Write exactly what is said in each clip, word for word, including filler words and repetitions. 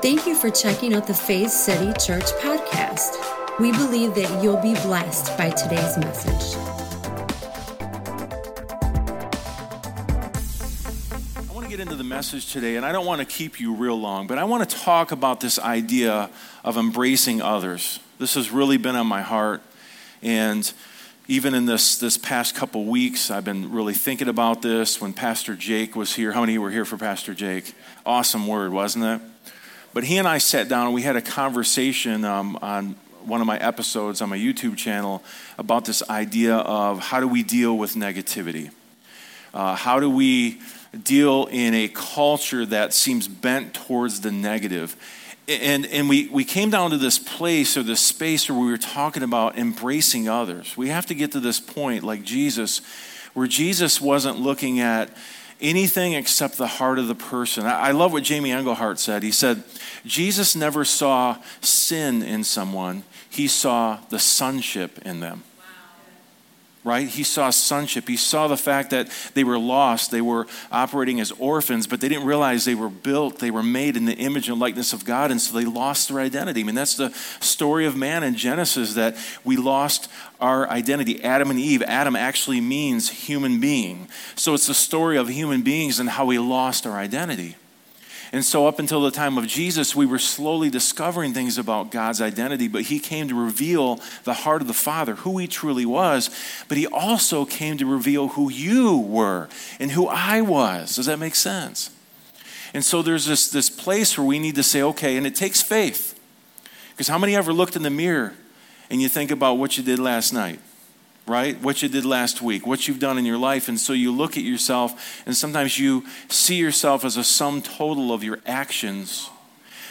Thank you for checking out the Faith City Church podcast. We believe that you'll be blessed by today's message. I want to get into the message today, and I don't want to keep you real long, but I want to talk about this idea of embracing others. This has really been on my heart, and even in this this past couple weeks, I've been really thinking about this. When Pastor Jake was here, how many of you were here for Pastor Jake? Awesome word, wasn't it? But he and I sat down and we had a conversation um, on one of my episodes on my YouTube channel about this idea of how do we deal with negativity? Uh, how do we deal in a culture that seems bent towards the negative? And and we, we came down to this place or this space where we were talking about embracing others. We have to get to this point like Jesus, where Jesus wasn't looking at anything except the heart of the person. I, I love what Jamie Engelhart said. He said, Jesus never saw sin in someone. He saw the sonship in them. Right? He saw sonship. He saw the fact that they were lost. They were operating as orphans, but they didn't realize they were built. They were made in the image and likeness of God, and so they lost their identity. I mean, that's the story of man in Genesis, that we lost our identity. Adam and Eve. Adam actually means human being. So it's the story of human beings and how we lost our identity. And so up until the time of Jesus, we were slowly discovering things about God's identity, but he came to reveal the heart of the Father, who he truly was, but he also came to reveal who you were and who I was. Does that make sense? And so there's this, this place where we need to say, okay, and it takes faith. Because how many ever looked in the mirror and you think about what you did last night? Right? What you did last week, what you've done in your life. And so you look at yourself, and sometimes you see yourself as a sum total of your actions.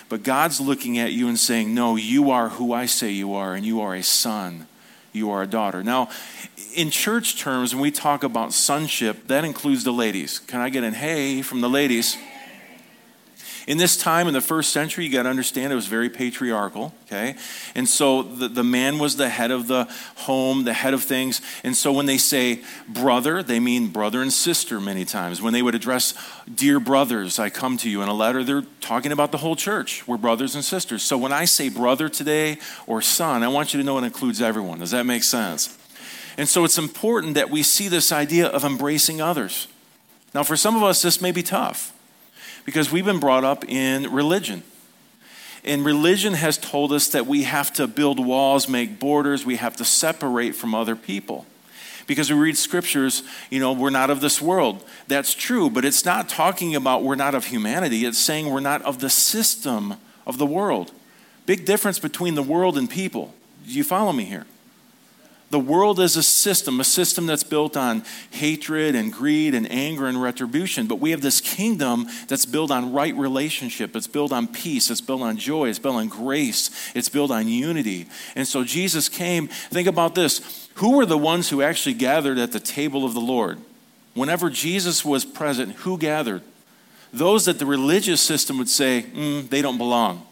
But God's looking at you and saying, no, you are who I say you are, and you are a son. You are a daughter. Now, in church terms, when we talk about sonship, that includes the ladies. Can I get an hey from the ladies? In this time, in the first century, you got to understand it was very patriarchal, okay? And so the, the man was the head of the home, the head of things. And so when they say brother, they mean brother and sister many times. When they would address dear brothers, I come to you in a letter, they're talking about the whole church. We're brothers and sisters. So when I say brother today or son, I want you to know it includes everyone. Does that make sense? And so it's important that we see this idea of embracing others. Now, for some of us, this may be tough, because we've been brought up in religion. And religion has told us that we have to build walls, make borders, we have to separate from other people. Because we read scriptures, you know, we're not of this world. That's true, but it's not talking about we're not of humanity. It's saying we're not of the system of the world. Big difference between the world and people. Do you follow me here? The world is a system, a system that's built on hatred and greed and anger and retribution. But we have this kingdom that's built on right relationship. It's built on peace. It's built on joy. It's built on grace. It's built on unity. And so Jesus came. Think about this. Who were the ones who actually gathered at the table of the Lord? Whenever Jesus was present, who gathered? Those that the religious system would say, mm, they don't belong.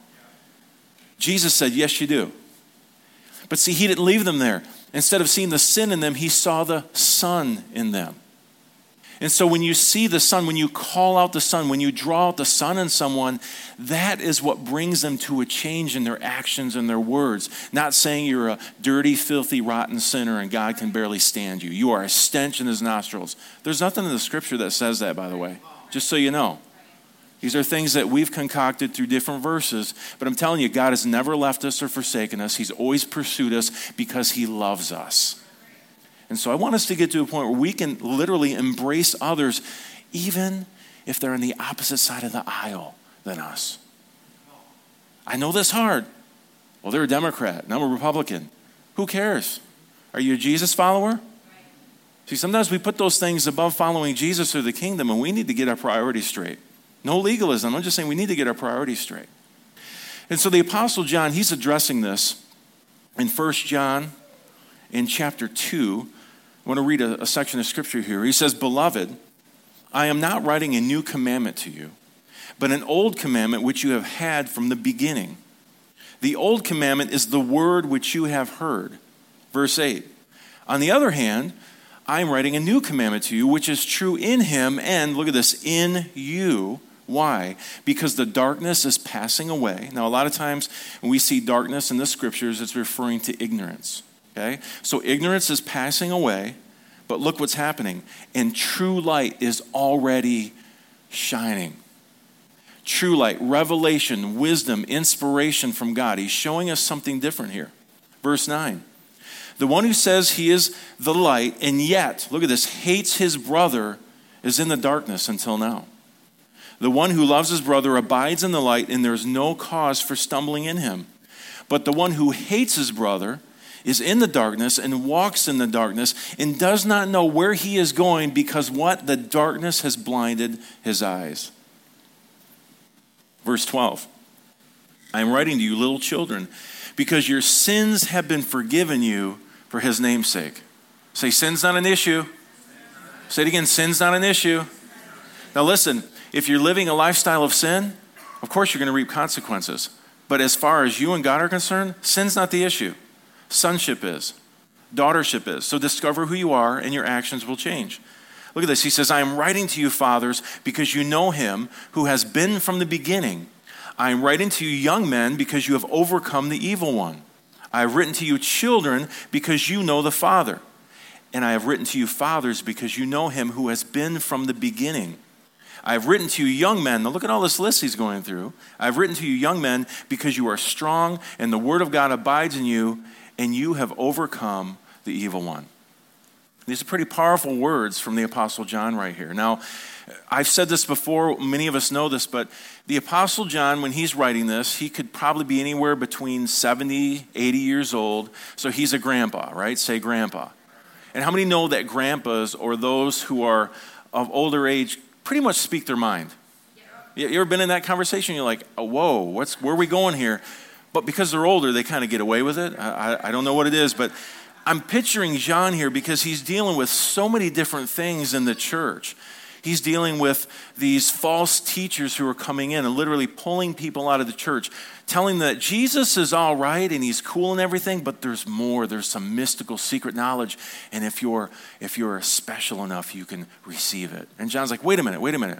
Jesus said, yes, you do. But see, he didn't leave them there. Instead of seeing the sin in them, he saw the son in them. And so when you see the son, when you call out the son, when you draw out the son in someone, that is what brings them to a change in their actions and their words. Not saying you're a dirty, filthy, rotten sinner and God can barely stand you. You are a stench in his nostrils. There's nothing in the scripture that says that, by the way, just so you know. These are things that we've concocted through different verses, but I'm telling you, God has never left us or forsaken us. He's always pursued us because he loves us. And so I want us to get to a point where we can literally embrace others, even if they're on the opposite side of the aisle than us. I know this hard. Well, they're a Democrat, and I'm a Republican. Who cares? Are you a Jesus follower? See, sometimes we put those things above following Jesus or the kingdom, and we need to get our priorities straight. No legalism. I'm just saying we need to get our priorities straight. And so the Apostle John, he's addressing this in First John in chapter two. I want to read a, a section of scripture here. He says, Beloved, I am not writing a new commandment to you, but an old commandment which you have had from the beginning. The old commandment is the word which you have heard. Verse eight. On the other hand, I am writing a new commandment to you, which is true in him and, look at this, in you, Why? Because the darkness is passing away. Now, a lot of times when we see darkness in the scriptures, it's referring to ignorance, okay? So ignorance is passing away, but look what's happening. And true light is already shining. True light, revelation, wisdom, inspiration from God. He's showing us something different here. Verse nine. The one who says he is the light and yet, look at this, hates his brother is in the darkness until now. The one who loves his brother abides in the light, and there's no cause for stumbling in him. But the one who hates his brother is in the darkness and walks in the darkness and does not know where he is going because what? The darkness has blinded his eyes. Verse twelve, I am writing to you, little children, because your sins have been forgiven you for his name's sake. Say, sin's not an issue. Say it again, sin's not an issue. Now listen, if you're living a lifestyle of sin, of course you're going to reap consequences. But as far as you and God are concerned, sin's not the issue. Sonship is. Daughtership is. So discover who you are and your actions will change. Look at this. He says, I am writing to you, fathers, because you know him who has been from the beginning. I am writing to you, young men, because you have overcome the evil one. I have written to you, children, because you know the Father. And I have written to you, fathers, because you know him who has been from the beginning. I have written to you, young men. Now look at all this list he's going through. I have written to you, young men, because you are strong and the word of God abides in you and you have overcome the evil one. These are pretty powerful words from the Apostle John right here. Now, I've said this before, many of us know this, but the Apostle John, when he's writing this, he could probably be anywhere between seventy, eighty years old. So he's a grandpa, right? Say grandpa. And how many know that grandpas or those who are of older age pretty much speak their mind? Yeah. You ever been in that conversation? You're like, oh, whoa, what's, where are we going here? But because they're older, they kind of get away with it. I, I, I don't know what it is, but I'm picturing John here because he's dealing with so many different things in the church. He's dealing with these false teachers who are coming in and literally pulling people out of the church, telling them that Jesus is all right and he's cool and everything, but there's more. There's some mystical secret knowledge. And if you're if you're special enough, you can receive it. And John's like, wait a minute, wait a minute.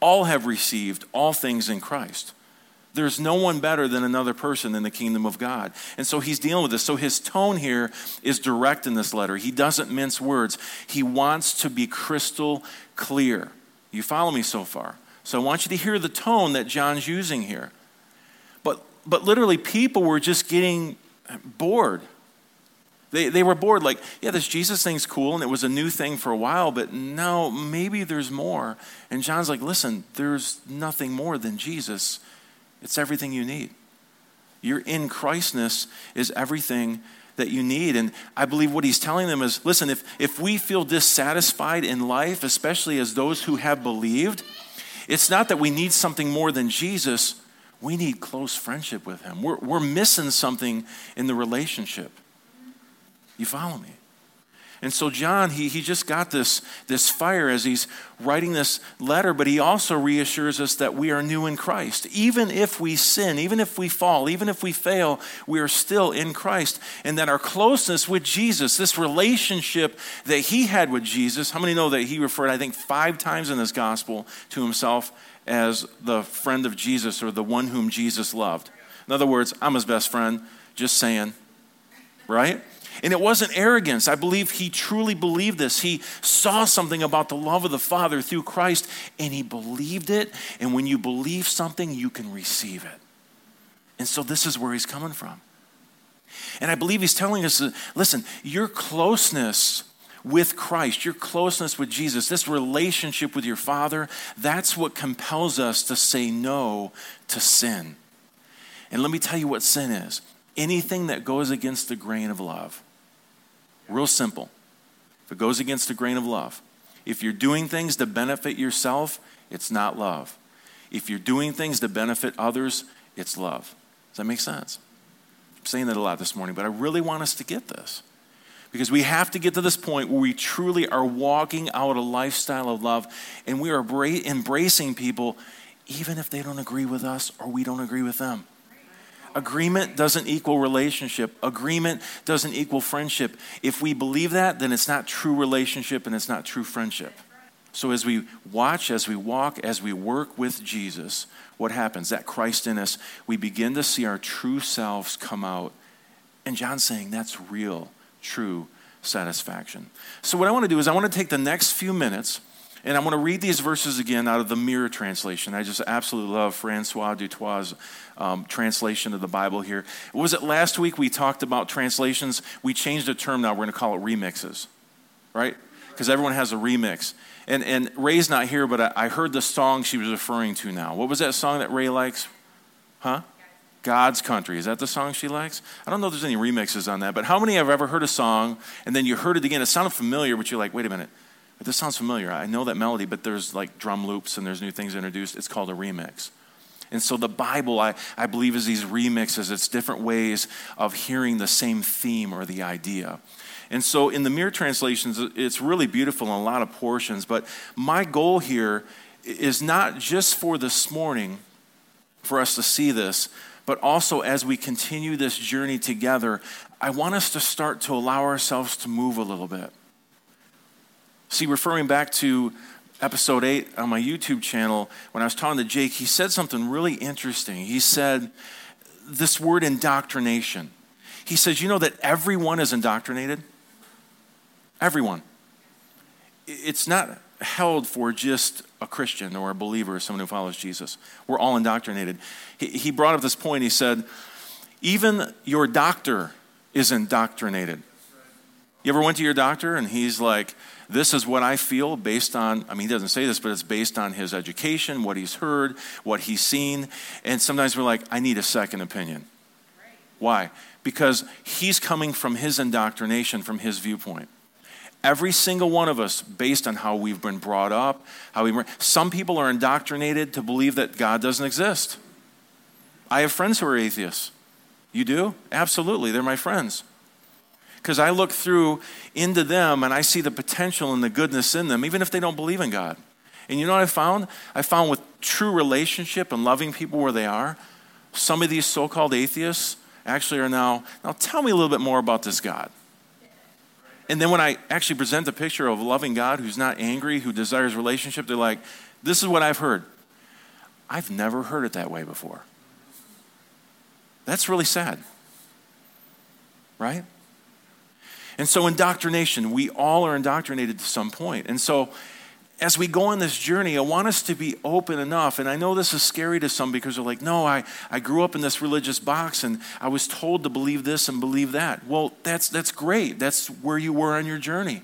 All have received all things in Christ. There's no one better than another person in the kingdom of God. And so he's dealing with this. So his tone here is direct in this letter. He doesn't mince words. He wants to be crystal clear. You follow me so far? So I want you to hear the tone that John's using here. But but literally people were just getting bored. They they were bored like, yeah, this Jesus thing's cool and it was a new thing for a while, but now maybe there's more. And John's like, listen, there's nothing more than Jesus. It's everything you need. Your in Christness is everything that you need. And I believe what he's telling them is, listen, if, if we feel dissatisfied in life, especially as those who have believed, it's not that we need something more than Jesus. We need close friendship with him. We're, we're missing something in the relationship. You follow me? And so John, he, he just got this, this fire as he's writing this letter, but he also reassures us that we are new in Christ. Even if we sin, even if we fall, even if we fail, we are still in Christ. And that our closeness with Jesus, this relationship that he had with Jesus, how many know that he referred, I think, five times in this gospel to himself as the friend of Jesus or the one whom Jesus loved? In other words, I'm his best friend, just saying, right? And it wasn't arrogance. I believe he truly believed this. He saw something about the love of the Father through Christ, and he believed it. And when you believe something, you can receive it. And so this is where he's coming from. And I believe he's telling us, listen, your closeness with Christ, your closeness with Jesus, this relationship with your Father, that's what compels us to say no to sin. And let me tell you what sin is. Anything that goes against the grain of love. Real simple. If it goes against the grain of love. If you're doing things to benefit yourself, it's not love. If you're doing things to benefit others, it's love. Does that make sense? I'm saying that a lot this morning, but I really want us to get this. Because we have to get to this point where we truly are walking out a lifestyle of love and we are embracing people even if they don't agree with us or we don't agree with them. Agreement doesn't equal relationship. Agreement doesn't equal friendship. If we believe that, then it's not true relationship and it's not true friendship. So as we watch, as we walk, as we work with Jesus, what happens? That Christ in us, we begin to see our true selves come out. And John's saying that's real, true satisfaction. So what I want to do is I want to take the next few minutes and I want to read these verses again out of the Mirror translation. I just absolutely love Francois Dutoit's um, translation of the Bible here. What was it last week we talked about translations? We changed a term now. We're going to call it remixes, right? Because everyone has a remix. And and Ray's not here, but I, I heard the song she was referring to now. What was that song that Ray likes? Huh? God's Country. Is that the song she likes? I don't know if there's any remixes on that, but how many have ever heard a song and then you heard it again? It sounded familiar, but you're like, wait a minute. This sounds familiar. I know that melody, but there's like drum loops and there's new things introduced. It's called a remix. And so the Bible, I, I believe, is these remixes. It's different ways of hearing the same theme or the idea. And so in the Mirror translations, it's really beautiful in a lot of portions. But my goal here is not just for this morning for us to see this, but also as we continue this journey together, I want us to start to allow ourselves to move a little bit. See, referring back to episode eight on my YouTube channel, when I was talking to Jake, he said something really interesting. He said this word indoctrination. He says, you know that everyone is indoctrinated? Everyone. It's not held for just a Christian or a believer or someone who follows Jesus. We're all indoctrinated. He brought up this point. He said, even your doctor is indoctrinated. You ever went to your doctor and he's like, this is what I feel based on, I mean, he doesn't say this, but it's based on his education, what he's heard, what he's seen. And sometimes we're like, I need a second opinion. Right. Why? Because he's coming from his indoctrination, from his viewpoint. Every single one of us, based on how we've been brought up, how we were, some people are indoctrinated to believe that God doesn't exist. I have friends who are atheists. You do? Absolutely. They're my friends. Because I look through into them and I see the potential and the goodness in them, even if they don't believe in God. And you know what I found? I found with true relationship and loving people where they are, some of these so-called atheists actually are now, now tell me a little bit more about this God. And then when I actually present the picture of a loving God who's not angry, who desires relationship, they're like, this is what I've heard. I've never heard it that way before. That's really sad, right? And so indoctrination, we all are indoctrinated to some point. And so as we go on this journey, I want us to be open enough. And I know this is scary to some because they're like, no, I, I grew up in this religious box and I was told to believe this and believe that. Well, that's that's great. That's where you were on your journey.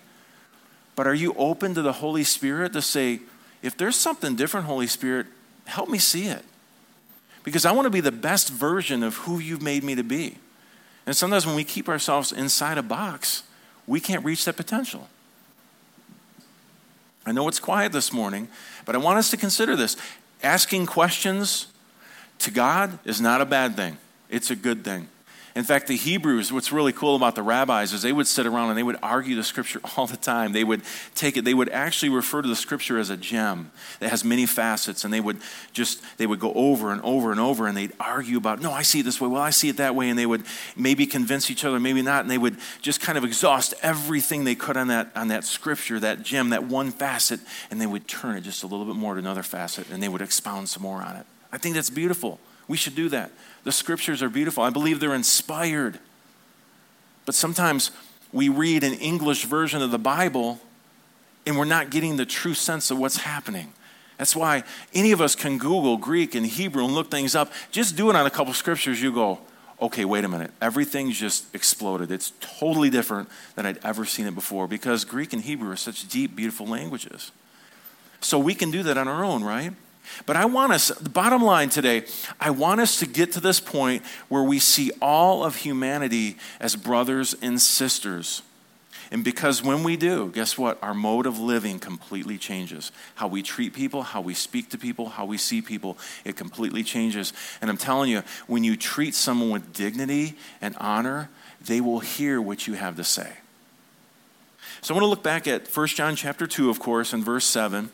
But are you open to the Holy Spirit to say, if there's something different, Holy Spirit, help me see it. Because I want to be the best version of who you've made me to be. And sometimes when we keep ourselves inside a box, we can't reach that potential. I know it's quiet this morning, but I want us to consider this. Asking questions to God is not a bad thing. It's a good thing. In fact, the Hebrews, what's really cool about the rabbis is they would sit around and they would argue the scripture all the time. They would take it, they would actually refer to the scripture as a gem that has many facets, and they would just, they would go over and over and over and they'd argue about, no, I see it this way, well, I see it that way, and they would maybe convince each other, maybe not, and they would just kind of exhaust everything they could on that, on that scripture, that gem, that one facet, and they would turn it just a little bit more to another facet, and they would expound some more on it. I think that's beautiful. We should do that. The scriptures are beautiful. I believe they're inspired. But sometimes we read an English version of the Bible and we're not getting the true sense of what's happening. That's why any of us can Google Greek and Hebrew and look things up. Just do it on a couple scriptures. You go, okay, wait a minute. Everything's just exploded. It's totally different than I'd ever seen it before, because Greek and Hebrew are such deep, beautiful languages. So we can do that on our own, right? But I want us, the bottom line today, I want us to get to this point where we see all of humanity as brothers and sisters. And because when we do, guess what? Our mode of living completely changes. How we treat people, how we speak to people, how we see people, it completely changes. And I'm telling you, when you treat someone with dignity and honor, they will hear what you have to say. So I want to look back at First John chapter two, of course, and verse seven.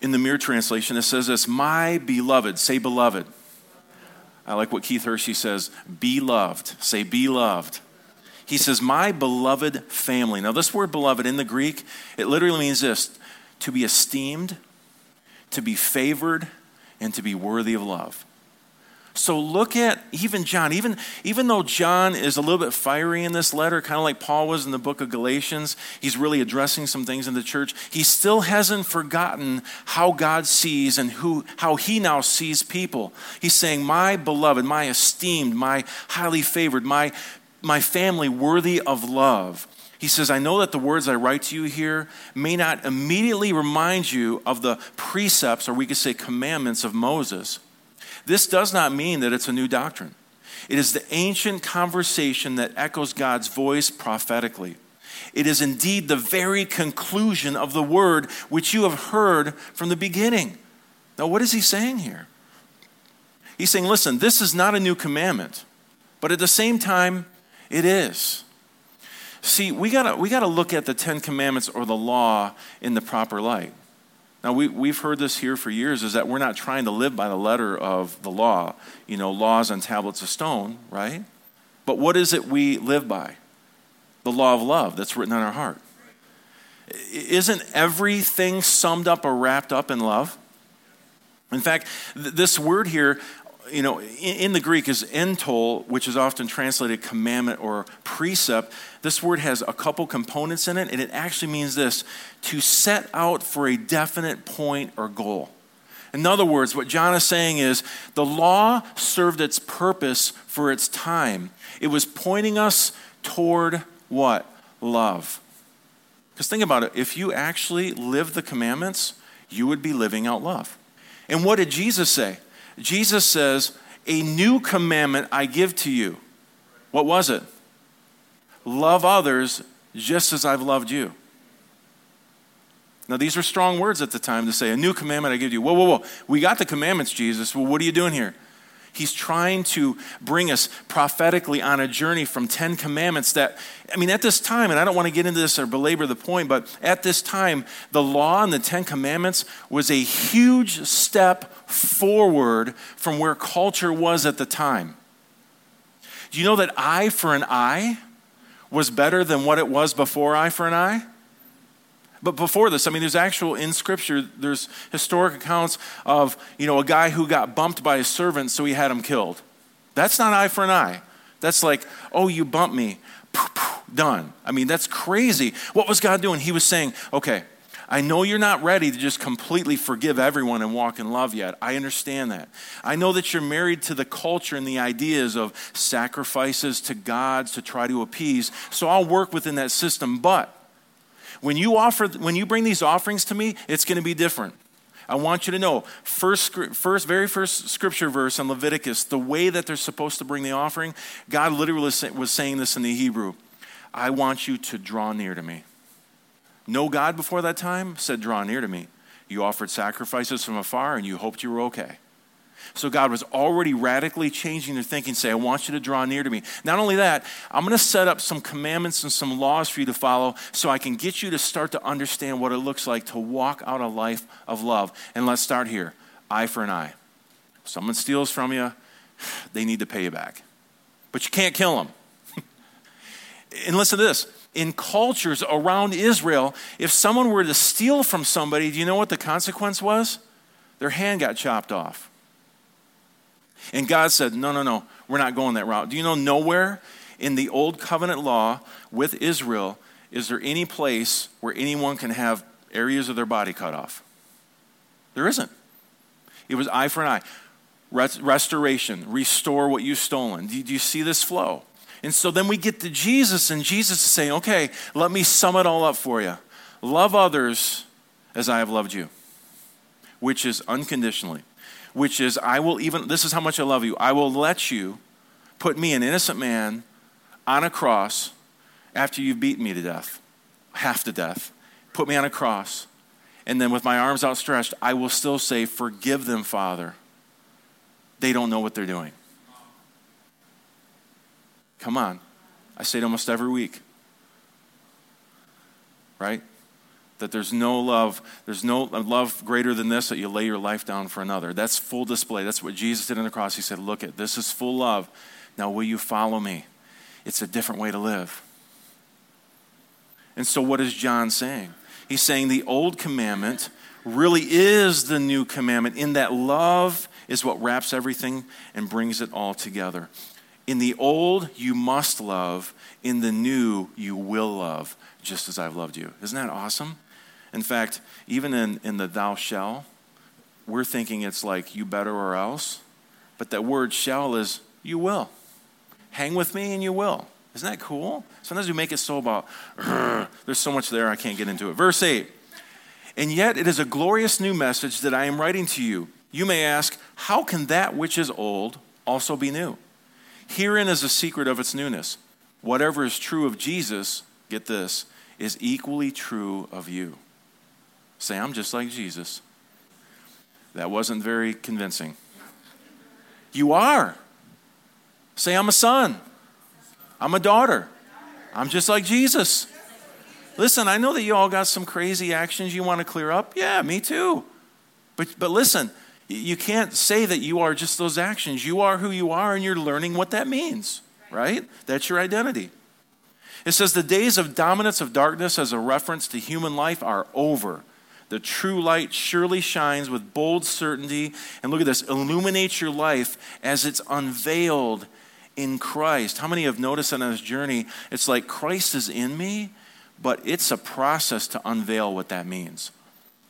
In the Mirror translation, it says this, my beloved, say beloved. I like what Keith Hirsch says, be loved, say be loved. He says, my beloved family. Now this word beloved in the Greek, it literally means this, to be esteemed, to be favored, and to be worthy of love. So look at even John, even, even though John is a little bit fiery in this letter, kind of like Paul was in the book of Galatians, he's really addressing some things in the church. He still hasn't forgotten how God sees and who how he now sees people. He's saying, my beloved, my esteemed, my highly favored, my, my family worthy of love. He says, I know that the words I write to you here may not immediately remind you of the precepts, or we could say commandments of Moses. This does not mean that it's a new doctrine. It is the ancient conversation that echoes God's voice prophetically. It is indeed the very conclusion of the word which you have heard from the beginning. Now, what is he saying here? He's saying, listen, this is not a new commandment, but at the same time, it is. See, we gotta we gotta look at the Ten Commandments or the law in the proper light. Now, we, we've heard this here for years, is that we're not trying to live by the letter of the law, you know, laws on tablets of stone, right? But what is it we live by? The law of love that's written on our heart. Isn't everything summed up or wrapped up in love? In fact, th- this word here, you know, in, in the Greek is entol, which is often translated commandment or precept. This word has a couple components in it, and it actually means this, to set out for a definite point or goal. In other words, what John is saying is the law served its purpose for its time. It was pointing us toward what? Love. Because think about it, if you actually lived the commandments, you would be living out love. And what did Jesus say? Jesus says, a new commandment I give to you. What was it? Love others just as I've loved you. Now, these were strong words at the time to say, a new commandment I give you. Whoa, whoa, whoa. We got the commandments, Jesus. Well, what are you doing here? He's trying to bring us prophetically on a journey from ten commandments that, I mean, at this time, and I don't want to get into this or belabor the point, but at this time, the law and the Ten Commandments was a huge step forward from where culture was at the time. Do you know that eye for an eye was better than what it was before eye for an eye? But before this, I mean, there's actual, in Scripture, there's historic accounts of, you know, a guy who got bumped by his servant, so he had him killed. That's not eye for an eye. That's like, oh, you bumped me, done. I mean, that's crazy. What was God doing? He was saying, okay, I know you're not ready to just completely forgive everyone and walk in love yet. I understand that. I know that you're married to the culture and the ideas of sacrifices to gods to try to appease, so I'll work within that system, but When you offer, when you bring these offerings to me, it's going to be different. I want you to know, first, first, very first scripture verse in Leviticus, the way that they're supposed to bring the offering, God literally was saying this in the Hebrew. I want you to draw near to me. No God before that time said, draw near to me. You offered sacrifices from afar and you hoped you were okay. So God was already radically changing their thinking, say, I want you to draw near to me. Not only that, I'm going to set up some commandments and some laws for you to follow so I can get you to start to understand what it looks like to walk out a life of love. And let's start here, eye for an eye. Someone steals from you, they need to pay you back. But you can't kill them. And listen to this. In cultures around Israel, if someone were to steal from somebody, do you know what the consequence was? Their hand got chopped off. And God said, no, no, no, we're not going that route. Do you know nowhere in the old covenant law with Israel is there any place where anyone can have areas of their body cut off? There isn't. It was eye for an eye. Rest- restoration, restore what you've stolen. Do you, do you see this flow? And so then we get to Jesus, and Jesus is saying, okay, let me sum it all up for you. Love others as I have loved you, which is unconditionally. Which is, I will even, this is how much I love you. I will let you put me, an innocent man, on a cross after you've beaten me to death, half to death. Put me on a cross. And then with my arms outstretched, I will still say, forgive them, Father. They don't know what they're doing. Come on. I say it almost every week. Right? That there's no love, there's no love greater than this, that you lay your life down for another. That's full display. That's what Jesus did on the cross. He said, look it, this is full love. Now will you follow me? It's a different way to live. And so what is John saying? He's saying the old commandment really is the new commandment in that love is what wraps everything and brings it all together. In the old, you must love. In the new, you will love, just as I've loved you. Isn't that awesome? In fact, even in, in the thou shall, we're thinking it's like you better or else. But that word shall is you will. Hang with me and you will. Isn't that cool? Sometimes we make it so about, there's so much there, I can't get into it. Verse eight, and yet it is a glorious new message that I am writing to you. You may ask, how can that which is old also be new? Herein is the secret of its newness. Whatever is true of Jesus, get this, is equally true of you. Say, I'm just like Jesus. That wasn't very convincing. You are. Say, I'm a son. I'm a daughter. I'm just like Jesus. Listen, I know that you all got some crazy actions you want to clear up. Yeah, me too. But but listen, you can't say that you are just those actions. You are who you are, and you're learning what that means, right? That's your identity. It says the days of dominance of darkness as a reference to human life are over. The true light surely shines with bold certainty. And look at this, illuminates your life as it's unveiled in Christ. How many have noticed on this journey, it's like Christ is in me, but it's a process to unveil what that means.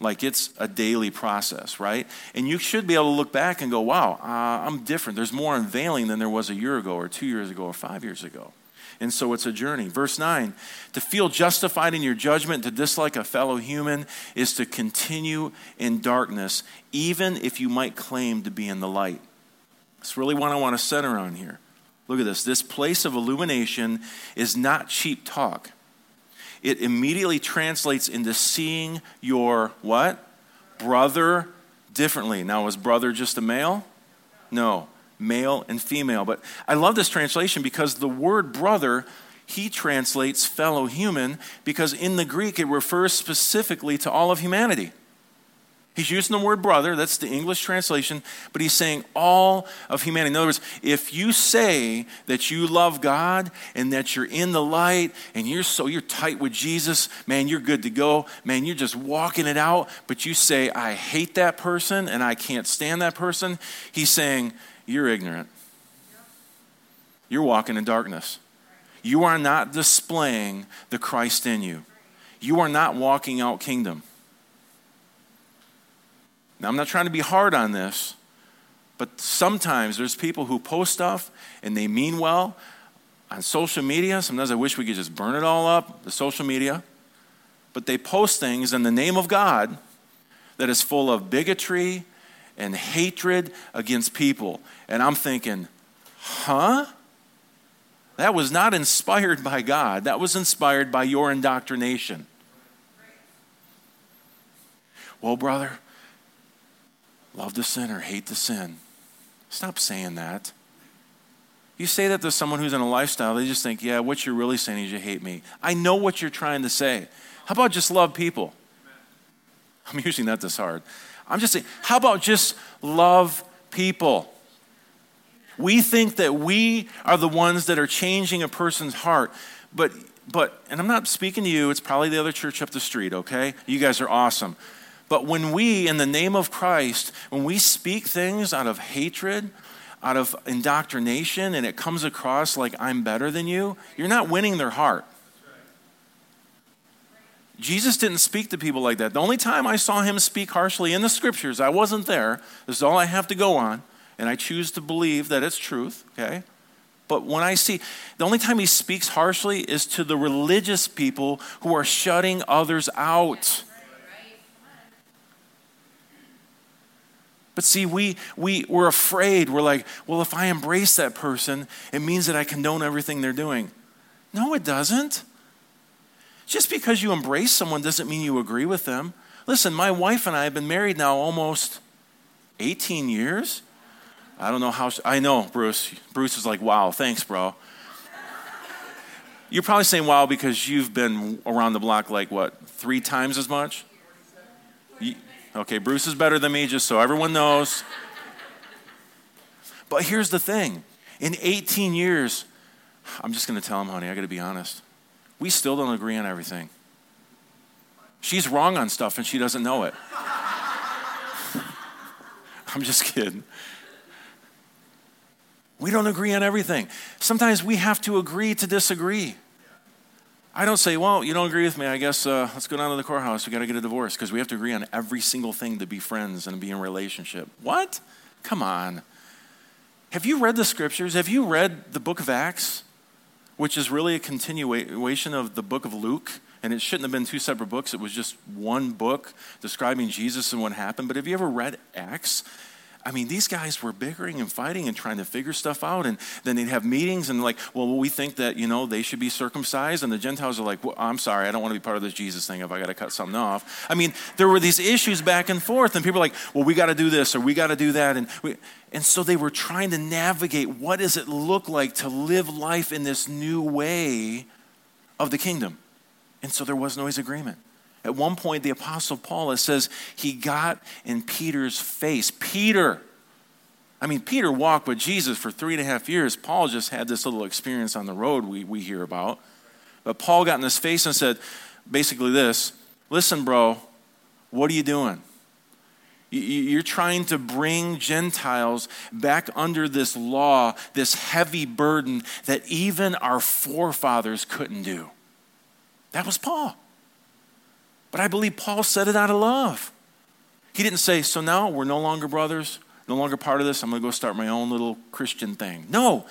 Like it's a daily process, right? And you should be able to look back and go, wow, uh, I'm different. There's more unveiling than there was a year ago or two years ago or five years ago. And so it's a journey. Verse nine, to feel justified in your judgment, to dislike a fellow human is to continue in darkness, even if you might claim to be in the light. That's really what I want to center on here. Look at this. This place of illumination is not cheap talk. It immediately translates into seeing your what? Brother differently. Now, is brother just a male? No. Male and female. But I love this translation because the word brother, he translates fellow human because in the Greek it refers specifically to all of humanity. He's using the word brother, that's the English translation, but he's saying all of humanity. In other words, if you say that you love God and that you're in the light and you're so you're tight with Jesus, man, you're good to go. Man, you're just walking it out, but you say, I hate that person and I can't stand that person. He's saying, you're ignorant. You're walking in darkness. You are not displaying the Christ in you. You are not walking out kingdom. Now, I'm not trying to be hard on this, but sometimes there's people who post stuff and they mean well on social media. Sometimes I wish we could just burn it all up, the social media. But they post things in the name of God that is full of bigotry and hatred against people. And I'm thinking, huh? That was not inspired by God. That was inspired by your indoctrination. Well, brother, love the sinner, hate the sin. Stop saying that. You say that to someone who's in a lifestyle, they just think, yeah, what you're really saying is you hate me. I know what you're trying to say. How about just love people? I'm usually not this hard. I'm just saying, how about just love people? We think that we are the ones that are changing a person's heart. But, but, and I'm not speaking to you, it's probably the other church up the street, okay? You guys are awesome. But when we, in the name of Christ, when we speak things out of hatred, out of indoctrination, and it comes across like I'm better than you, you're not winning their heart. Jesus didn't speak to people like that. The only time I saw him speak harshly in the scriptures, I wasn't there. This is all I have to go on, and I choose to believe that it's truth, okay? But when I see, the only time he speaks harshly is to the religious people who are shutting others out. But see, we, we, we're afraid. We're like, well, if I embrace that person, it means that I condone everything they're doing. No, it doesn't. Just because you embrace someone doesn't mean you agree with them. Listen, my wife and I have been married now almost eighteen years. I don't know how, she, I know, Bruce. Bruce is like, wow, thanks, bro. You're probably saying wow because you've been around the block like, what, three times as much? You, okay, Bruce is better than me, just so everyone knows. But here's the thing. In eighteen years, I'm just going to tell him, honey, I got to be honest. We still don't agree on everything. She's wrong on stuff and she doesn't know it. I'm just kidding. We don't agree on everything. Sometimes we have to agree to disagree. I don't say, well, you don't agree with me. I guess uh, let's go down to the courthouse. We got to get a divorce because we have to agree on every single thing to be friends and be in a relationship. What? Come on. Have you read the scriptures? Have you read the book of Acts, which is really a continuation of the book of Luke? And it shouldn't have been two separate books. It was just one book describing Jesus and what happened. But have you ever read Acts? I mean, these guys were bickering and fighting and trying to figure stuff out. And then they'd have meetings and like, well, we think that, you know, they should be circumcised. And the Gentiles are like, well, I'm sorry, I don't want to be part of this Jesus thing if I got to cut something off. I mean, there were these issues back and forth. And people are like, well, we got to do this or we got to do that. And we, and so they were trying to navigate what does it look like to live life in this new way of the kingdom. And so there wasn't always agreement. At one point, the Apostle Paul, it says, he got in Peter's face. Peter, I mean, Peter walked with Jesus for three and a half years. Paul just had this little experience on the road we, we hear about. But Paul got in his face and said, basically this, listen, bro, what are you doing? You're trying to bring Gentiles back under this law, this heavy burden that even our forefathers couldn't do. That was Paul. But I believe Paul said it out of love. He didn't say, so now we're no longer brothers, no longer part of this. I'm going to go start my own little Christian thing. No,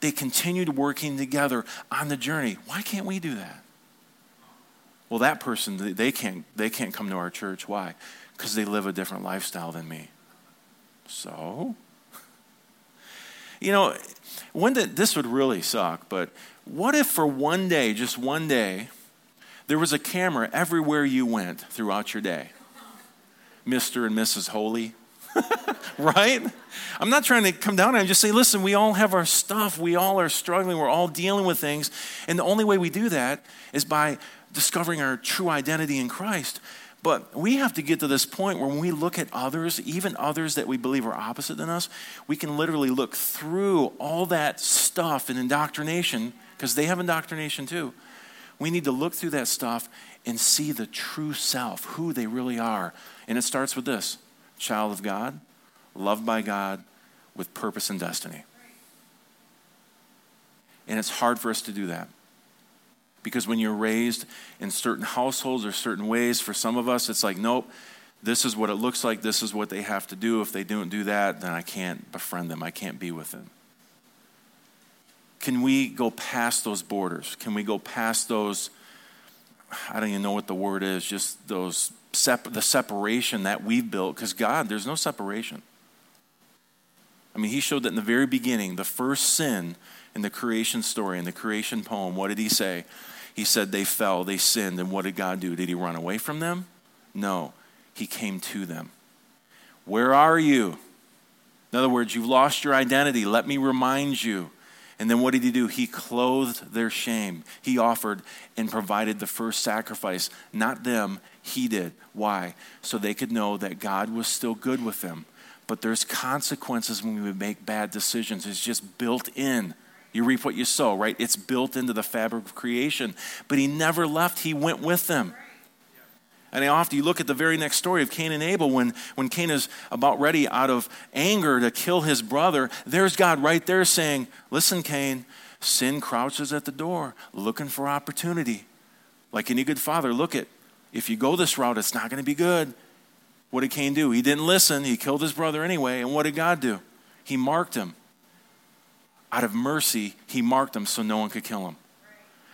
they continued working together on the journey. Why can't we do that? Well, that person, they can't, they can't come to our church. Why? Because they live a different lifestyle than me. So? You know, when did, this would really suck, but what if for one day, just one day, there was a camera everywhere you went throughout your day. Mister and Missus Holy, right? I'm not trying to come down and just say, listen, we all have our stuff. We all are struggling. We're all dealing with things. And the only way we do that is by discovering our true identity in Christ. But we have to get to this point where when we look at others, even others that we believe are opposite than us, we can literally look through all that stuff and indoctrination, because they have indoctrination too. We need to look through that stuff and see the true self, who they really are. And it starts with this, child of God, loved by God, with purpose and destiny. And it's hard for us to do that. Because when you're raised in certain households or certain ways, for some of us, it's like, nope, this is what it looks like. This is what they have to do. If they don't do that, then I can't befriend them. I can't be with them. Can we go past those borders? Can we go past those, I don't even know what the word is, just those sep- the separation that we've built? Because God, there's no separation. I mean, he showed that in the very beginning, the first sin in the creation story, in the creation poem, what did he say? He said they fell, they sinned, and what did God do? Did he run away from them? No, he came to them. Where are you? In other words, you've lost your identity. Let me remind you. And then what did he do? He clothed their shame. He offered and provided the first sacrifice. Not them, he did. Why? So they could know that God was still good with them. But there's consequences when we make bad decisions. It's just built in. You reap what you sow, right? It's built into the fabric of creation. But he never left. He went with them. And often you look at the very next story of Cain and Abel. When, when Cain is about ready out of anger to kill his brother, there's God right there saying, listen, Cain, sin crouches at the door looking for opportunity. Like any good father, look at, if you go this route, it's not going to be good. What did Cain do? He didn't listen. He killed his brother anyway. And what did God do? He marked him. Out of mercy, he marked him so no one could kill him.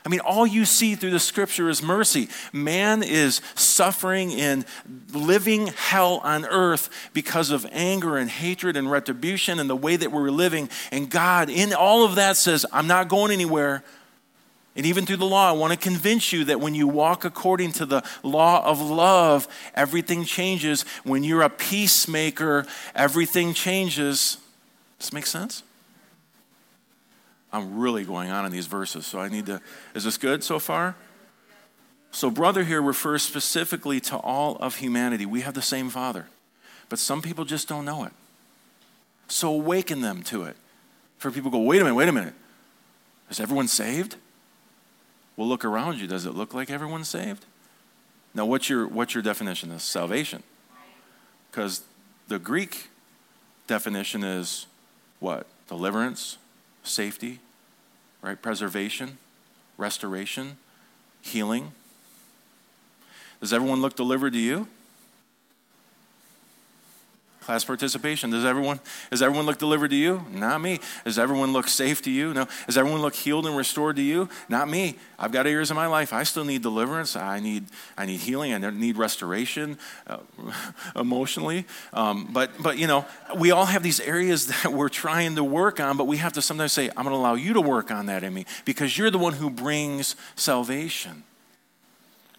I mean, all you see through the scripture is mercy. Man is suffering and living hell on earth because of anger and hatred and retribution and the way that we're living. And God, in all of that, says, I'm not going anywhere. And even through the law, I want to convince you that when you walk according to the law of love, everything changes. When you're a peacemaker, everything changes. Does this make sense? I'm really going on in these verses, so I need to, is this good so far? So brother here refers specifically to all of humanity. We have the same Father, but some people just don't know it. So awaken them to it. For people go, wait a minute, wait a minute. Is everyone saved? Well, look around you. Does it look like everyone's saved? Now, what's your what's your definition of salvation? Because the Greek definition is what? Deliverance, safety, right? Preservation, restoration, healing. Does everyone look delivered to you? Class participation. Does everyone, does everyone look delivered to you? Not me. Does everyone look safe to you? No. Does everyone look healed and restored to you? Not me. I've got areas in my life. I still need deliverance. I need I need healing. I need restoration uh, emotionally. Um, but, but, you know, we all have these areas that we're trying to work on, but we have to sometimes say, I'm going to allow you to work on that in me because you're the one who brings salvation.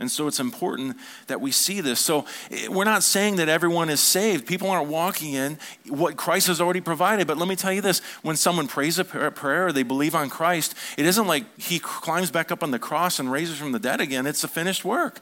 And so it's important that we see this. So we're not saying that everyone is saved. People aren't walking in what Christ has already provided. But let me tell you this. When someone prays a prayer or they believe on Christ, it isn't like he climbs back up on the cross and raises from the dead again. It's a finished work.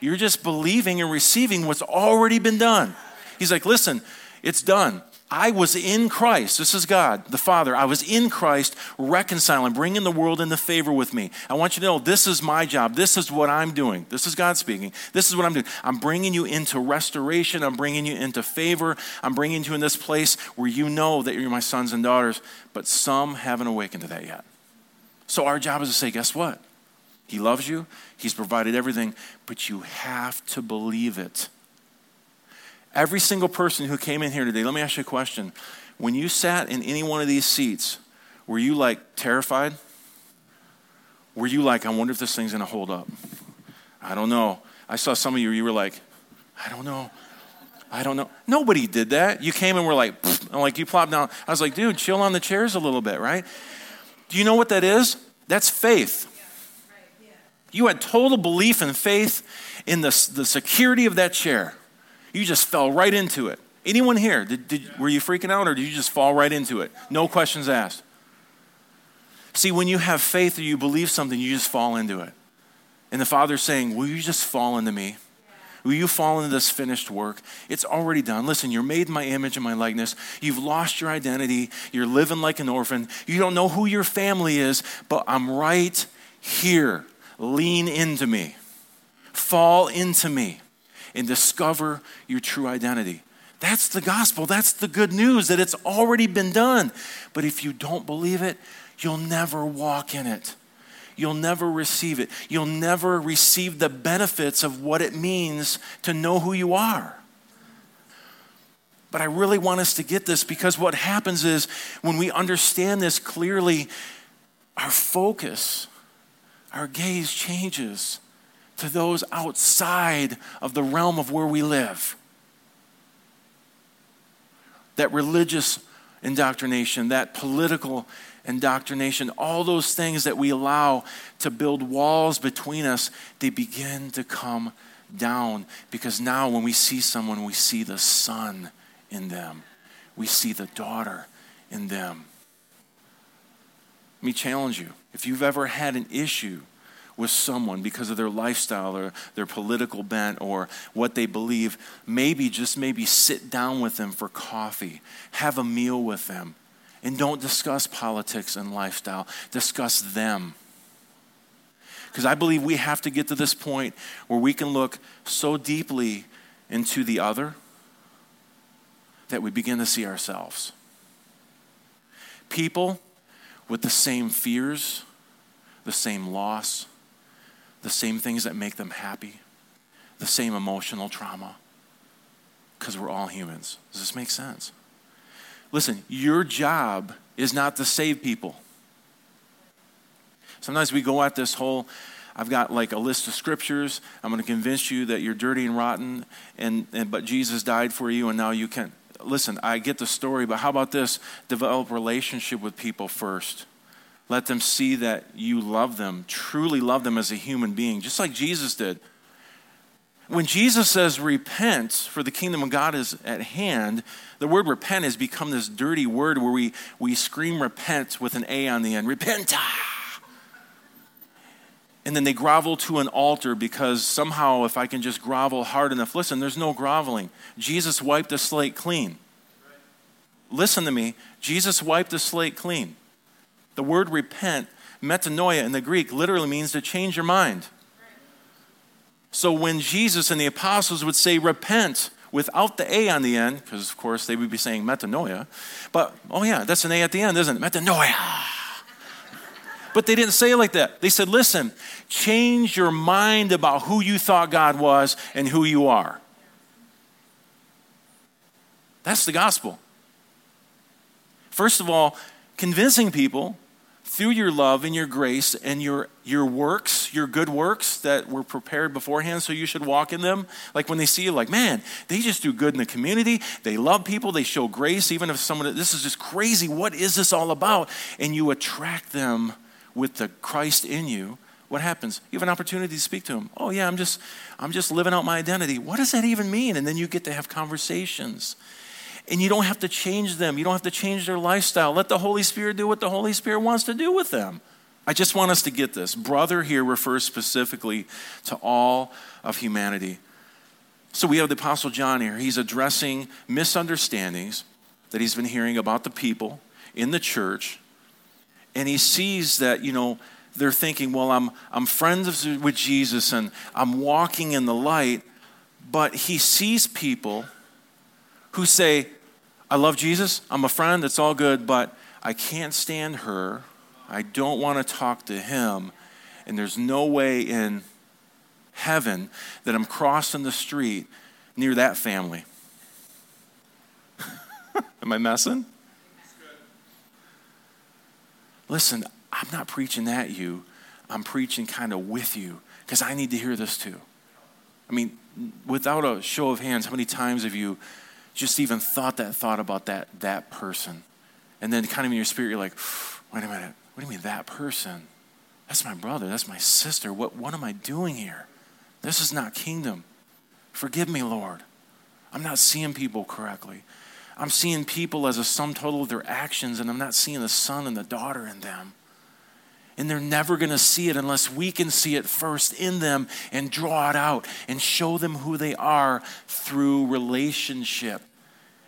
You're just believing and receiving what's already been done. He's like, listen, it's done. I was in Christ. This is God, the Father. I was in Christ, reconciling, bringing the world into favor with me. I want you to know this is my job. This is what I'm doing. This is God speaking. This is what I'm doing. I'm bringing you into restoration. I'm bringing you into favor. I'm bringing you in this place where you know that you're my sons and daughters, but some haven't awakened to that yet. So our job is to say, guess what? He loves you. He's provided everything, but you have to believe it. Every single person who came in here today, let me ask you a question. When you sat in any one of these seats, were you like terrified? Were you like, I wonder if this thing's going to hold up? I don't know. I saw some of you, you were like, I don't know. I don't know. Nobody did that. You came and were like, and like you plopped down. I was like, dude, chill on the chairs a little bit, right? Do you know what that is? That's faith. You had total belief and faith in the, the security of that chair. You just fell right into it. Anyone here, did, did, were you freaking out or did you just fall right into it? No questions asked. See, when you have faith or you believe something, you just fall into it. And the Father's saying, will you just fall into me? Will you fall into this finished work? It's already done. Listen, you're made in my image and my likeness. You've lost your identity. You're living like an orphan. You don't know who your family is, but I'm right here. Lean into me. Fall into me. And discover your true identity. That's the gospel. That's the good news that it's already been done. But if you don't believe it, you'll never walk in it. You'll never receive it. You'll never receive the benefits of what it means to know who you are. But I really want us to get this because what happens is when we understand this clearly, our focus, our gaze changes to those outside of the realm of where we live. That religious indoctrination, that political indoctrination, all those things that we allow to build walls between us, they begin to come down because now when we see someone, we see the son in them. We see the daughter in them. Let me challenge you. If you've ever had an issue with someone because of their lifestyle or their political bent or what they believe, maybe, just maybe sit down with them for coffee, have a meal with them, and don't discuss politics and lifestyle. Discuss them. Because I believe we have to get to this point where we can look so deeply into the other that we begin to see ourselves. People with the same fears, the same loss, the same things that make them happy, the same emotional trauma, because we're all humans. Does this make sense? Listen, your job is not to save people. Sometimes we go at this whole, I've got like a list of scriptures, I'm going to convince you that you're dirty and rotten, and, and but Jesus died for you and now you can. Listen, I get the story, but how about this? Develop relationship with people first. Let them see that you love them, truly love them as a human being, just like Jesus did. When Jesus says, repent, for the kingdom of God is at hand, the word repent has become this dirty word where we, we scream repent with an A on the end. Repent! And then they grovel to an altar because somehow if I can just grovel hard enough, listen, there's no groveling. Jesus wiped the slate clean. Listen to me. Jesus wiped the slate clean. The word repent metanoia in the Greek literally means to change your mind. So when Jesus and the apostles would say repent without the A on the end, because of course they would be saying metanoia, but oh yeah, that's an A at the end, isn't it? Metanoia. But they didn't say it like that. They said, listen, change your mind about who you thought God was and who you are. That's the gospel. First of all, convincing people through your love and your grace and your, your works, your good works that were prepared beforehand, so you should walk in them. Like when they see you, like, man, they just do good in the community. They love people. They show grace, even if someone, this is just crazy. What is this all about? And you attract them with the Christ in you. What happens? You have an opportunity to speak to them. Oh yeah, I'm just, I'm just living out my identity. What does that even mean? And then you get to have conversations. And you don't have to change them. You don't have to change their lifestyle. Let the Holy Spirit do what the Holy Spirit wants to do with them. I just want us to get this. Brother here refers specifically to all of humanity. So we have the Apostle John here. He's addressing misunderstandings that he's been hearing about the people in the church. And he sees that, you know, they're thinking, well, I'm, I'm friends with Jesus and I'm walking in the light. But he sees people who say, I love Jesus, I'm a friend, it's all good, but I can't stand her, I don't want to talk to him, and there's no way in heaven that I'm crossing the street near that family. Am I messing? Listen, I'm not preaching at you, I'm preaching kind of with you, because I need to hear this too. I mean, without a show of hands, how many times have you just even thought that thought about that that person? And then kind of in your spirit, you're like, wait a minute, what do you mean that person? That's my brother, that's my sister. What, what am I doing here? This is not kingdom. Forgive me, Lord. I'm not seeing people correctly. I'm seeing people as a sum total of their actions, and I'm not seeing the son and the daughter in them. And they're never going to see it unless we can see it first in them and draw it out and show them who they are through relationship.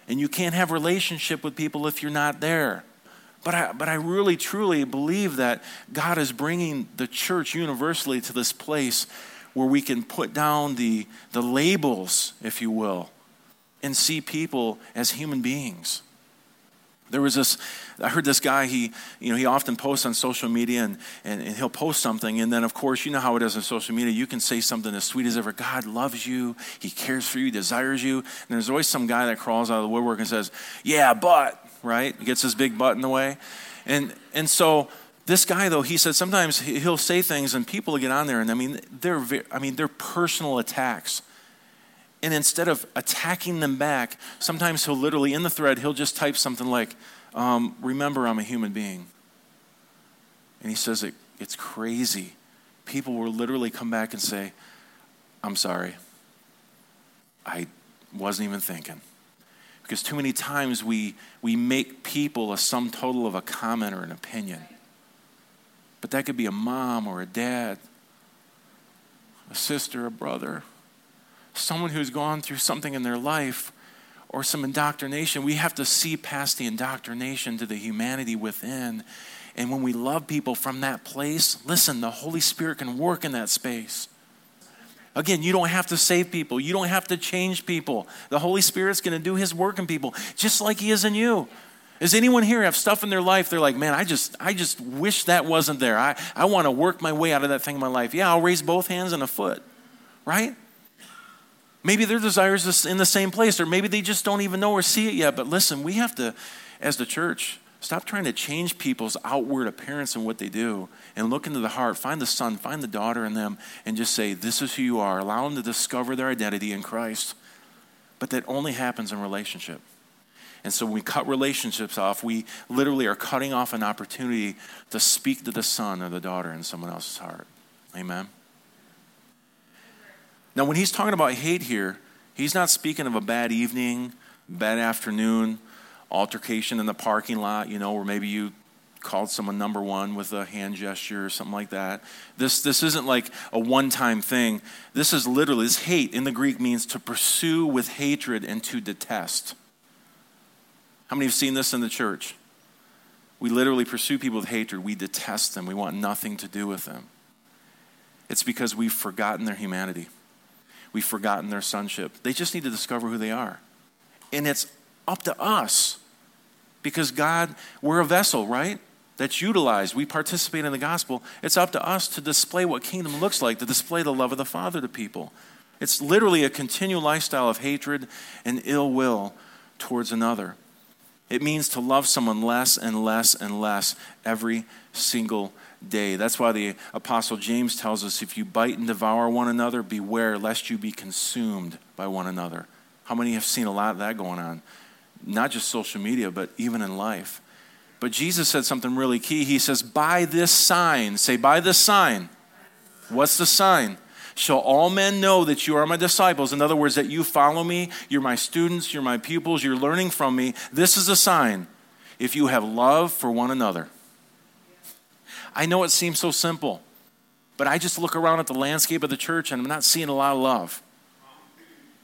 And you can't have relationship with people if you're not there. But I, but I really, truly believe that God is bringing the church universally to this place where we can put down the, the labels, if you will, and see people as human beings. There was this, I heard this guy, he you know, he often posts on social media and, and, and he'll post something. And then, of course, you know how it is on social media. You can say something as sweet as ever. God loves you. He cares for you. He desires you. And there's always some guy that crawls out of the woodwork and says, yeah, but, right? He gets his big butt in the way. And, and so this guy, though, he said sometimes he'll say things and people will get on there. And, I mean, they're very, I mean, they're personal attacks. And instead of attacking them back, sometimes he'll literally, in the thread, he'll just type something like, um, remember, I'm a human being. And he says, it, it's crazy. People will literally come back and say, I'm sorry. I wasn't even thinking. Because too many times we, we make people a sum total of a comment or an opinion. But that could be a mom or a dad, a sister, a brother, someone who's gone through something in their life or some indoctrination. We have to see past the indoctrination to the humanity within. And when we love people from that place, listen, the Holy Spirit can work in that space. Again, you don't have to save people. You don't have to change people. The Holy Spirit's going to do his work in people, just like he is in you. Does anyone here have stuff in their life? They're like, man, I just I just wish that wasn't there. I, I want to work my way out of that thing in my life. Yeah, I'll raise both hands and a foot, right? Maybe their desires are in the same place, or maybe they just don't even know or see it yet. But listen, we have to, as the church, stop trying to change people's outward appearance and what they do, and look into the heart, find the son, find the daughter in them, and just say, this is who you are. Allow them to discover their identity in Christ. But that only happens in relationship. And so when we cut relationships off, we literally are cutting off an opportunity to speak to the son or the daughter in someone else's heart. Amen. Now, when he's talking about hate here, he's not speaking of a bad evening, bad afternoon, altercation in the parking lot, you know, where maybe you called someone number one with a hand gesture or something like that. This this isn't like a one-time thing. This is literally, this hate in the Greek means to pursue with hatred and to detest. How many have seen this in the church? We literally pursue people with hatred. We detest them. We want nothing to do with them. It's because we've forgotten their humanity. We've forgotten their sonship. They just need to discover who they are. And it's up to us, because God, we're a vessel, right? That's utilized. We participate in the gospel. It's up to us to display what kingdom looks like, to display the love of the Father to people. It's literally a continual lifestyle of hatred and ill will towards another. It means to love someone less and less and less every single day. That's why the Apostle James tells us, if you bite and devour one another, beware lest you be consumed by one another. How many have seen a lot of that going on? Not just social media, but even in life. But Jesus said something really key. He says, by this sign, say, by this sign. What's the sign? Shall all men know that you are my disciples. In other words, that you follow me, you're my students, you're my pupils, you're learning from me. This is a sign, if you have love for one another. I know it seems so simple, but I just look around at the landscape of the church and I'm not seeing a lot of love.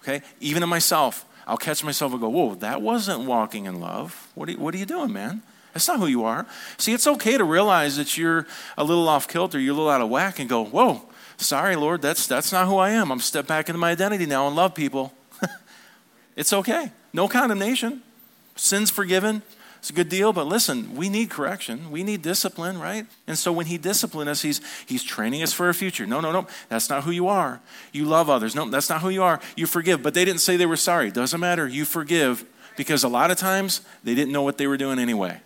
Okay? Even in myself, I'll catch myself and go, whoa, that wasn't walking in love. What are you, what are you doing, man? That's not who you are. See, it's okay to realize that you're a little off kilter, you're a little out of whack, and go, whoa, sorry, Lord, that's that's not who I am. I'm step back into my identity now and love people. It's okay. No condemnation. Sin's forgiven. It's a good deal, but listen, we need correction. We need discipline, right? And so when he disciplined us, he's he's training us for a future. No, no, no, that's not who you are. You love others. No, that's not who you are. You forgive, but they didn't say they were sorry. Doesn't matter. You forgive, because a lot of times they didn't know what they were doing anyway.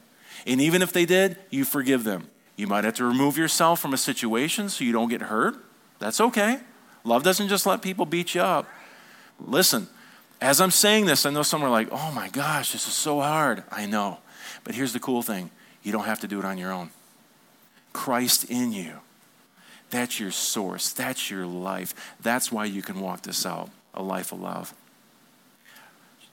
And even if they did, you forgive them. You might have to remove yourself from a situation so you don't get hurt. That's okay. Love doesn't just let people beat you up. Listen, as I'm saying this, I know some are like, oh my gosh, this is so hard. I know. But here's the cool thing. You don't have to do it on your own. Christ in you. That's your source. That's your life. That's why you can walk this out, a life of love.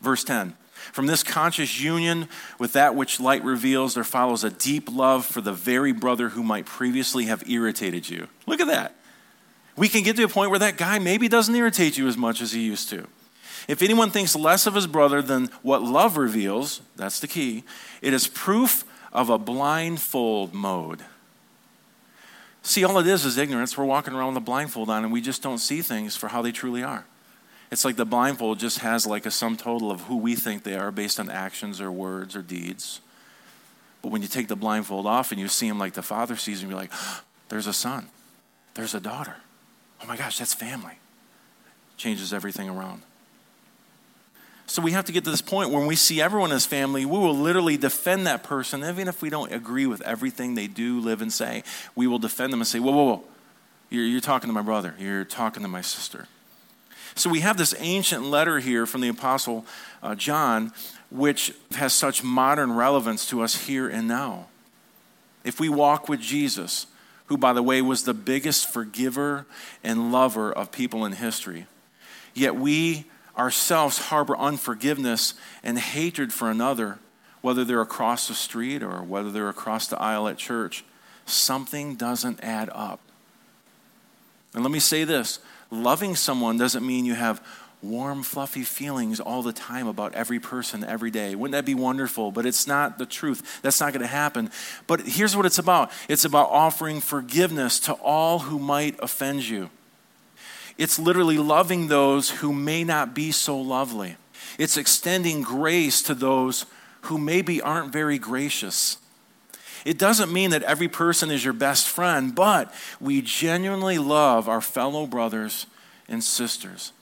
Verse ten. From this conscious union with that which light reveals, there follows a deep love for the very brother who might previously have irritated you. Look at that. We can get to a point where that guy maybe doesn't irritate you as much as he used to. If anyone thinks less of his brother than what love reveals, that's the key, it is proof of a blindfold mode. See, all it is is ignorance. We're walking around with a blindfold on and we just don't see things for how they truly are. It's like the blindfold just has like a sum total of who we think they are based on actions or words or deeds. But when you take the blindfold off and you see him like the Father sees him, you're like, there's a son, there's a daughter. Oh my gosh, that's family. Changes everything around. So we have to get to this point when we see everyone as family, we will literally defend that person, even if we don't agree with everything they do, live, and say. We will defend them and say, whoa, whoa, whoa, you're, you're talking to my brother. You're talking to my sister. So we have this ancient letter here from the Apostle uh, John, which has such modern relevance to us here and now. If we walk with Jesus, who, by the way, was the biggest forgiver and lover of people in history, yet we ourselves harbor unforgiveness and hatred for another, whether they're across the street or whether they're across the aisle at church, something doesn't add up. And let me say this, loving someone doesn't mean you have warm, fluffy feelings all the time about every person every day. Wouldn't that be wonderful? But it's not the truth. That's not going to happen. But here's what it's about. It's about offering forgiveness to all who might offend you. It's literally loving those who may not be so lovely. It's extending grace to those who maybe aren't very gracious. It doesn't mean that every person is your best friend, but we genuinely love our fellow brothers and sisters.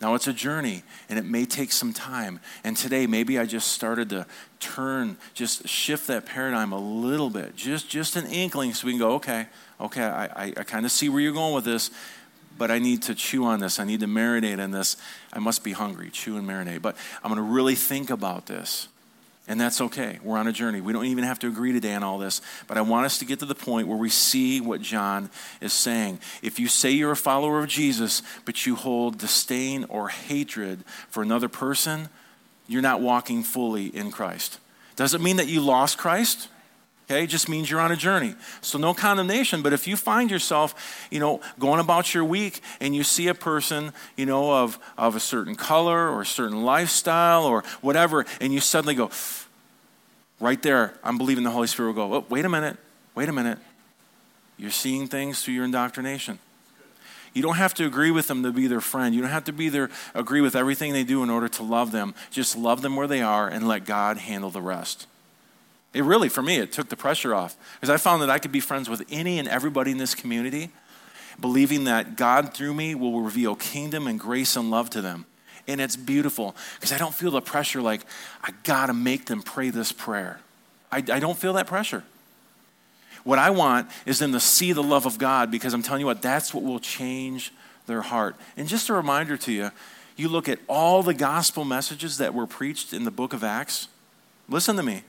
Now, it's a journey, and it may take some time. And today, maybe I just started to turn, just shift that paradigm a little bit, just, just an inkling so we can go, okay, okay, I, I, I kind of see where you're going with this, but I need to chew on this. I need to marinate on this. I must be hungry, chew and marinate. But I'm going to really think about this. And that's okay. We're on a journey. We don't even have to agree today on all this. But I want us to get to the point where we see what John is saying. If you say you're a follower of Jesus, but you hold disdain or hatred for another person, you're not walking fully in Christ. Doesn't mean that you lost Christ. Okay, it just means you're on a journey. So no condemnation, but if you find yourself, you know, going about your week and you see a person, you know, of, of a certain color or a certain lifestyle or whatever, and you suddenly go, right there, I'm believing the Holy Spirit will go, oh, wait a minute, wait a minute. You're seeing things through your indoctrination. You don't have to agree with them to be their friend. You don't have to be their, agree with everything they do in order to love them. Just love them where they are and let God handle the rest. It really, for me, it took the pressure off because I found that I could be friends with any and everybody in this community, believing that God through me will reveal kingdom and grace and love to them. And it's beautiful because I don't feel the pressure like I gotta make them pray this prayer. I, I don't feel that pressure. What I want is them to see the love of God because I'm telling you what, that's what will change their heart. And just a reminder to you, you look at all the gospel messages that were preached in the book of Acts. Listen to me.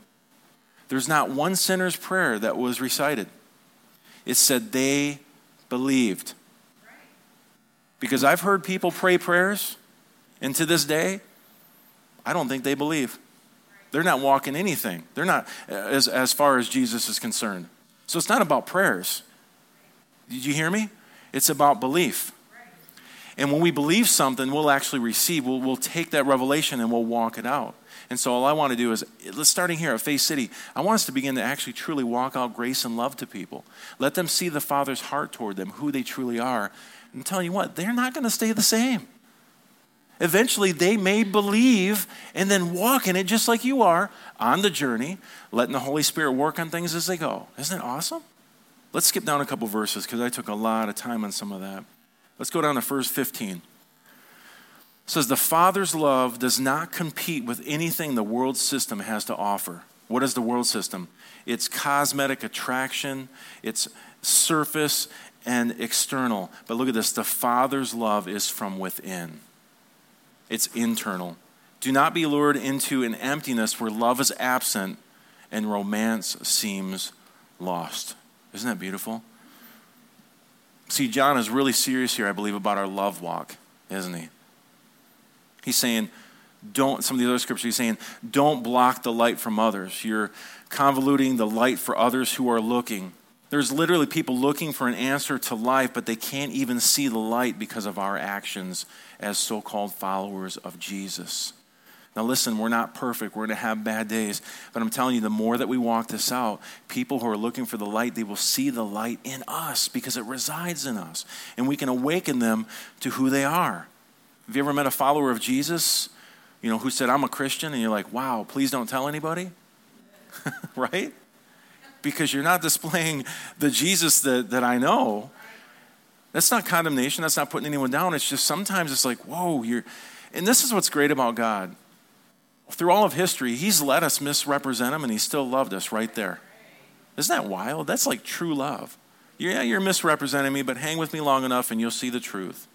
There's not one sinner's prayer that was recited. It said they believed. Because I've heard people pray prayers, and to this day, I don't think they believe. They're not walking anything. They're not as, as far as Jesus is concerned. So it's not about prayers. Did you hear me? It's about belief. And when we believe something, we'll actually receive. We'll, we'll take that revelation and we'll walk it out. And so all I want to do is, let's starting here at Faith City, I want us to begin to actually truly walk out grace and love to people. Let them see the Father's heart toward them, who they truly are. I'm telling you what, they're not going to stay the same. Eventually, they may believe and then walk in it just like you are on the journey, letting the Holy Spirit work on things as they go. Isn't it awesome? Let's skip down a couple verses because I took a lot of time on some of that. Let's go down to verse fifteen. It says, the Father's love does not compete with anything the world system has to offer. What is the world system? It's cosmetic attraction, it's surface and external. But look at this, the Father's love is from within. It's internal. Do not be lured into an emptiness where love is absent and romance seems lost. Isn't that beautiful? See, John is really serious here, I believe, about our love walk, isn't he? He's saying, don't, some of the other scriptures, he's saying, don't block the light from others. You're convoluting the light for others who are looking. There's literally people looking for an answer to life, but they can't even see the light because of our actions as so-called followers of Jesus. Now listen, we're not perfect. We're going to have bad days. But I'm telling you, the more that we walk this out, people who are looking for the light, they will see the light in us because it resides in us. And we can awaken them to who they are. Have you ever met a follower of Jesus, you know, who said, I'm a Christian? And you're like, wow, please don't tell anybody, right? Because you're not displaying the Jesus that, that I know. That's not condemnation. That's not putting anyone down. It's just sometimes it's like, whoa, you're, and this is what's great about God. Through all of history, he's let us misrepresent him and he still loved us right there. Isn't that wild? That's like true love. Yeah, you're misrepresenting me, but hang with me long enough and you'll see the truth.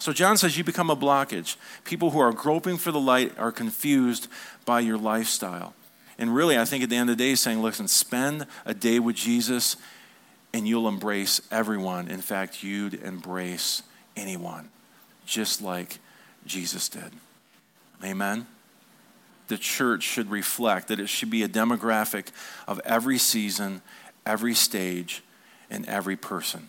So John says you become a blockage. People who are groping for the light are confused by your lifestyle. And really, I think at the end of the day, he's saying, listen, spend a day with Jesus and you'll embrace everyone. In fact, you'd embrace anyone, just like Jesus did. Amen? The church should reflect that it should be a demographic of every season, every stage, and every person.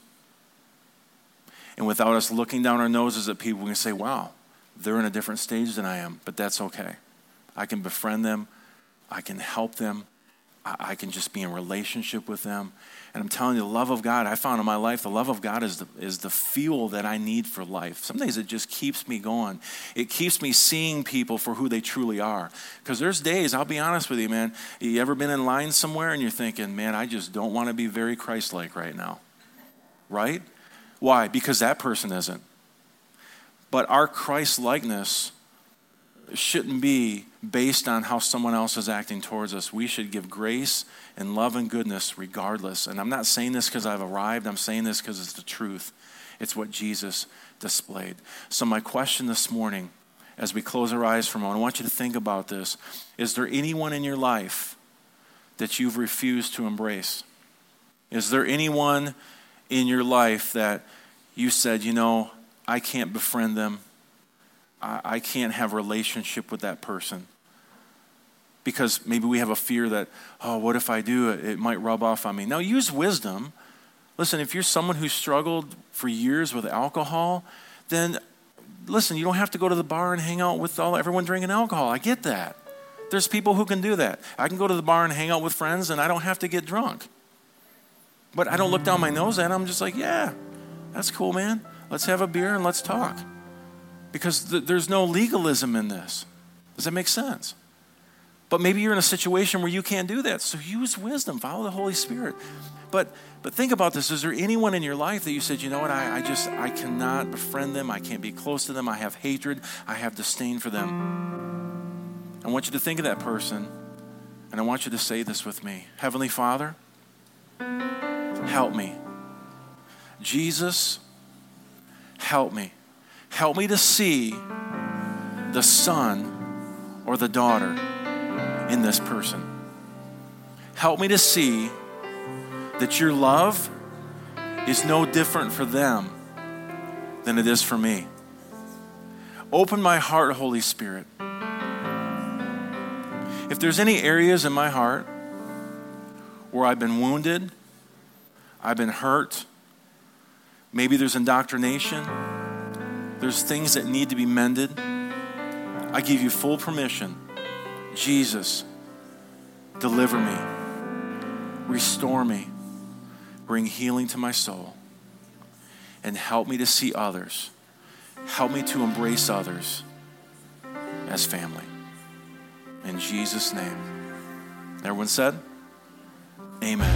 And without us looking down our noses at people, we can say, wow, they're in a different stage than I am, but that's okay. I can befriend them. I can help them. I can just be in relationship with them. And I'm telling you, the love of God, I found in my life, the love of God is the, is the fuel that I need for life. Some days it just keeps me going. It keeps me seeing people for who they truly are. Because there's days, I'll be honest with you, man, you ever been in line somewhere and you're thinking, man, I just don't want to be very Christ-like right now, right? Why? Because that person isn't. But our Christ-likeness shouldn't be based on how someone else is acting towards us. We should give grace and love and goodness regardless. And I'm not saying this because I've arrived. I'm saying this because it's the truth. It's what Jesus displayed. So my question this morning, as we close our eyes for a moment, I want you to think about this. Is there anyone in your life that you've refused to embrace? Is there anyone in your life that you said, you know, I can't befriend them? I can't have a relationship with that person because maybe we have a fear that, oh, what if I do? It might rub off on me. Now, use wisdom. Listen, if you're someone who struggled for years with alcohol, then listen, you don't have to go to the bar and hang out with all everyone drinking alcohol. I get that. There's people who can do that. I can go to the bar and hang out with friends and I don't have to get drunk. But I don't look down my nose at them. I'm just like, yeah, that's cool, man. Let's have a beer and let's talk. Because th- there's no legalism in this. Does that make sense? But maybe you're in a situation where you can't do that. So use wisdom. Follow the Holy Spirit. But but think about this. Is there anyone in your life that you said, you know what, I, I just, I cannot befriend them. I can't be close to them. I have hatred. I have disdain for them. I want you to think of that person. And I want you to say this with me. Heavenly Father, help me. Jesus, help me. Help me to see the son or the daughter in this person. Help me to see that your love is no different for them than it is for me. Open my heart, Holy Spirit. If there's any areas in my heart where I've been wounded, I've been hurt, maybe there's indoctrination, there's things that need to be mended, I give you full permission. Jesus, deliver me, restore me, bring healing to my soul, and help me to see others. Help me to embrace others as family. In Jesus' name. Everyone said, amen.